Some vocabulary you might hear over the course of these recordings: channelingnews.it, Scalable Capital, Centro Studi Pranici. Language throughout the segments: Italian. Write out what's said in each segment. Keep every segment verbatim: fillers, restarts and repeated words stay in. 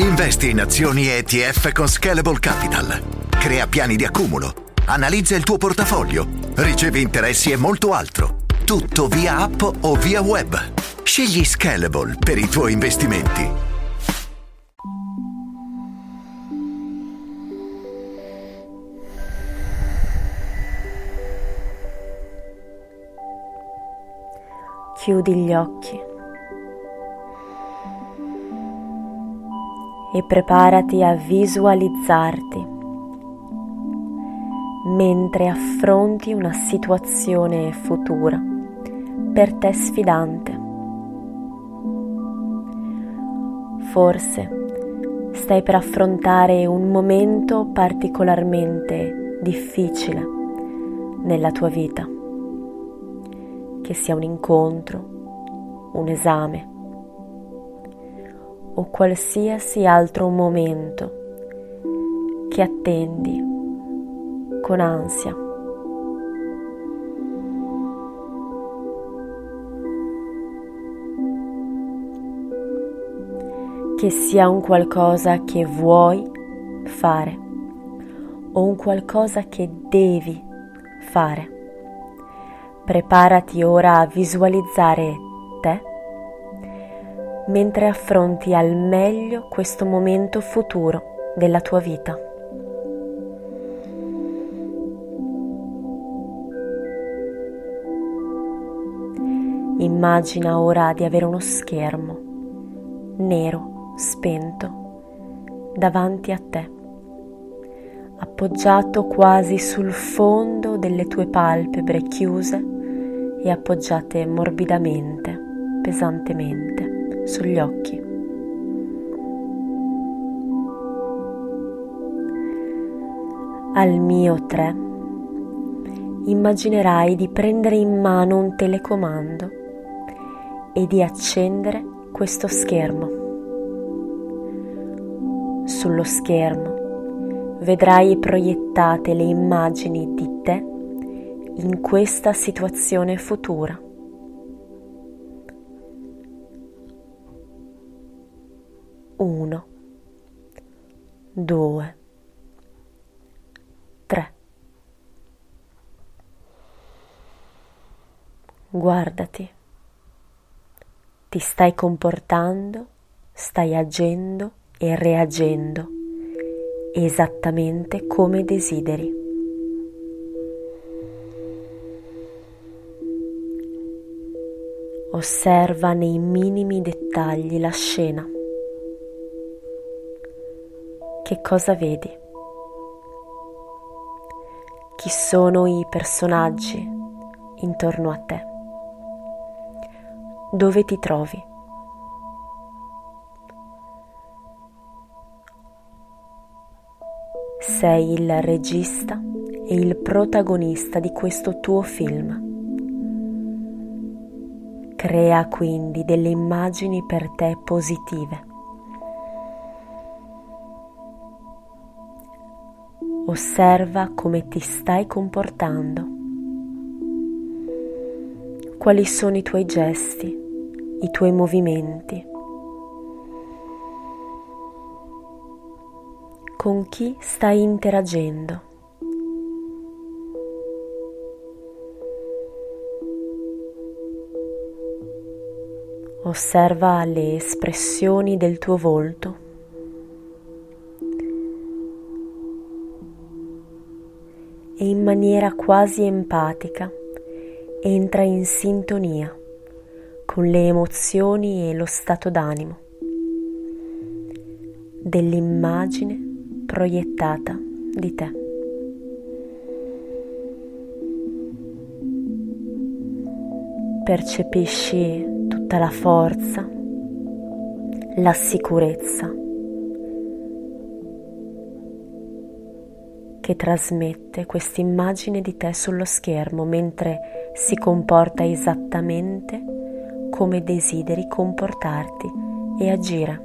Investi in azioni e E T F con Scalable Capital. Crea piani di accumulo, analizza il tuo portafoglio, ricevi interessi e molto altro. Tutto via app o via web. Scegli Scalable per i tuoi investimenti. Chiudi gli occhi e preparati a visualizzarti mentre affronti una situazione futura per te sfidante. Forse stai per affrontare un momento particolarmente difficile nella tua vita, che sia un incontro, un esame o qualsiasi altro momento che attendi con ansia. Che sia un qualcosa che vuoi fare o un qualcosa che devi fare. Preparati ora a visualizzare te mentre affronti al meglio questo momento futuro della tua vita. Immagina ora di avere uno schermo nero spento davanti a te, appoggiato quasi sul fondo delle tue palpebre chiuse e appoggiate morbidamente, pesantemente sugli occhi. Al mio tre immaginerai di prendere in mano un telecomando e di accendere questo schermo. Sullo schermo vedrai proiettate le immagini di te in questa situazione futura. Uno, due, tre. Guardati, ti stai comportando, stai agendo e reagendo esattamente come desideri. Osserva nei minimi dettagli la scena. Che cosa vedi? Chi sono i personaggi intorno a te? Dove ti trovi? Sei il regista e il protagonista di questo tuo film. Crea quindi delle immagini per te positive. Osserva come ti stai comportando, quali sono i tuoi gesti, i tuoi movimenti, con chi stai interagendo. Osserva le espressioni del tuo volto. E in maniera quasi empatica entra in sintonia con le emozioni e lo stato d'animo dell'immagine proiettata di te. Percepisci tutta la forza, la sicurezza che trasmette quest'immagine di te sullo schermo mentre si comporta esattamente come desideri comportarti e agire.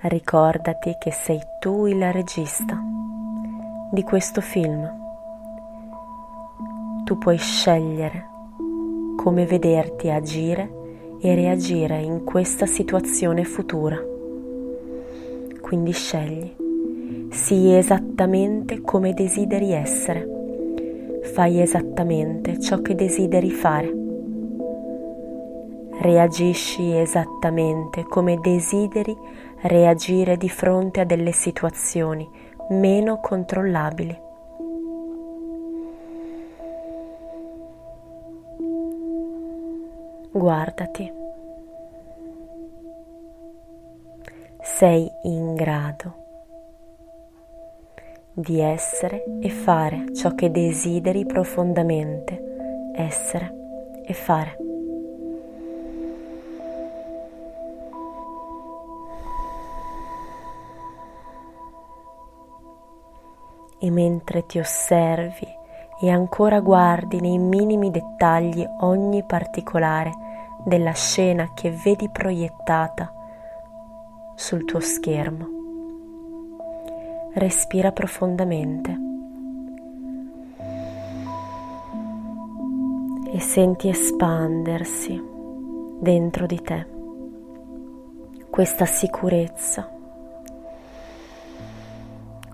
Ricordati che sei tu il regista di questo film tu puoi scegliere come vederti agire e reagire in questa situazione futura. Quindi scegli, sii esattamente come desideri essere, fai esattamente ciò che desideri fare, reagisci esattamente come desideri reagire di fronte a delle situazioni meno controllabili. Guardati. Sei in grado di essere e fare ciò che desideri profondamente essere e fare. E mentre ti osservi e ancora guardi nei minimi dettagli ogni particolare della scena che vedi proiettata sul tuo schermo. Respira profondamente e senti espandersi dentro di te questa sicurezza,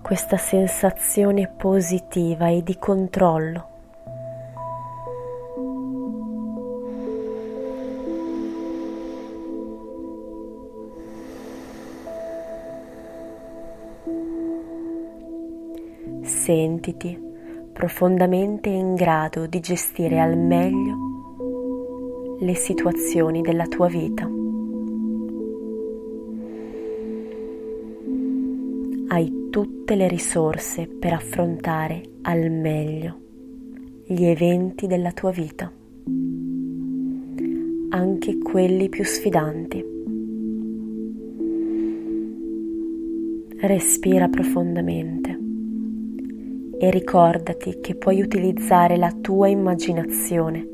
questa sensazione positiva e di controllo. Sentiti profondamente in grado di gestire al meglio le situazioni della tua vita. Hai tutte le risorse per affrontare al meglio gli eventi della tua vita, anche quelli più sfidanti. Respira profondamente. E ricordati che puoi utilizzare la tua immaginazione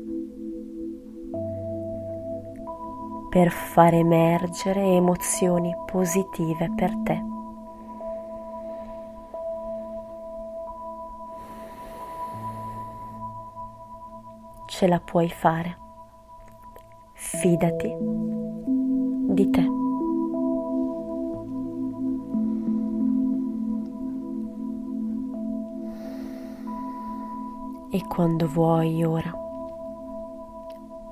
per far emergere emozioni positive per te. Ce la puoi fare. Fidati di te. E quando vuoi ora,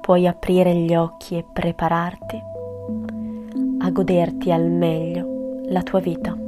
puoi aprire gli occhi e prepararti a goderti al meglio la tua vita.